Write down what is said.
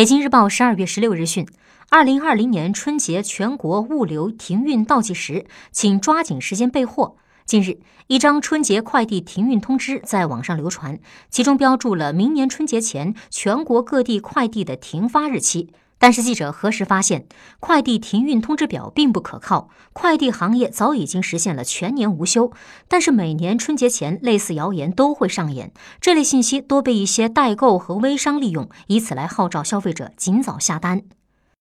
北京日报12月16日讯，2020年春节全国物流停运倒计时，请抓紧时间备货。近日，一张春节快递停运通知在网上流传，其中标注了明年春节前全国各地快递的停发日期。但是记者核实发现，快递停运通知表并不可靠，快递行业早已经实现了全年无休，但是每年春节前类似谣言都会上演，这类信息多被一些代购和微商利用，以此来号召消费者尽早下单。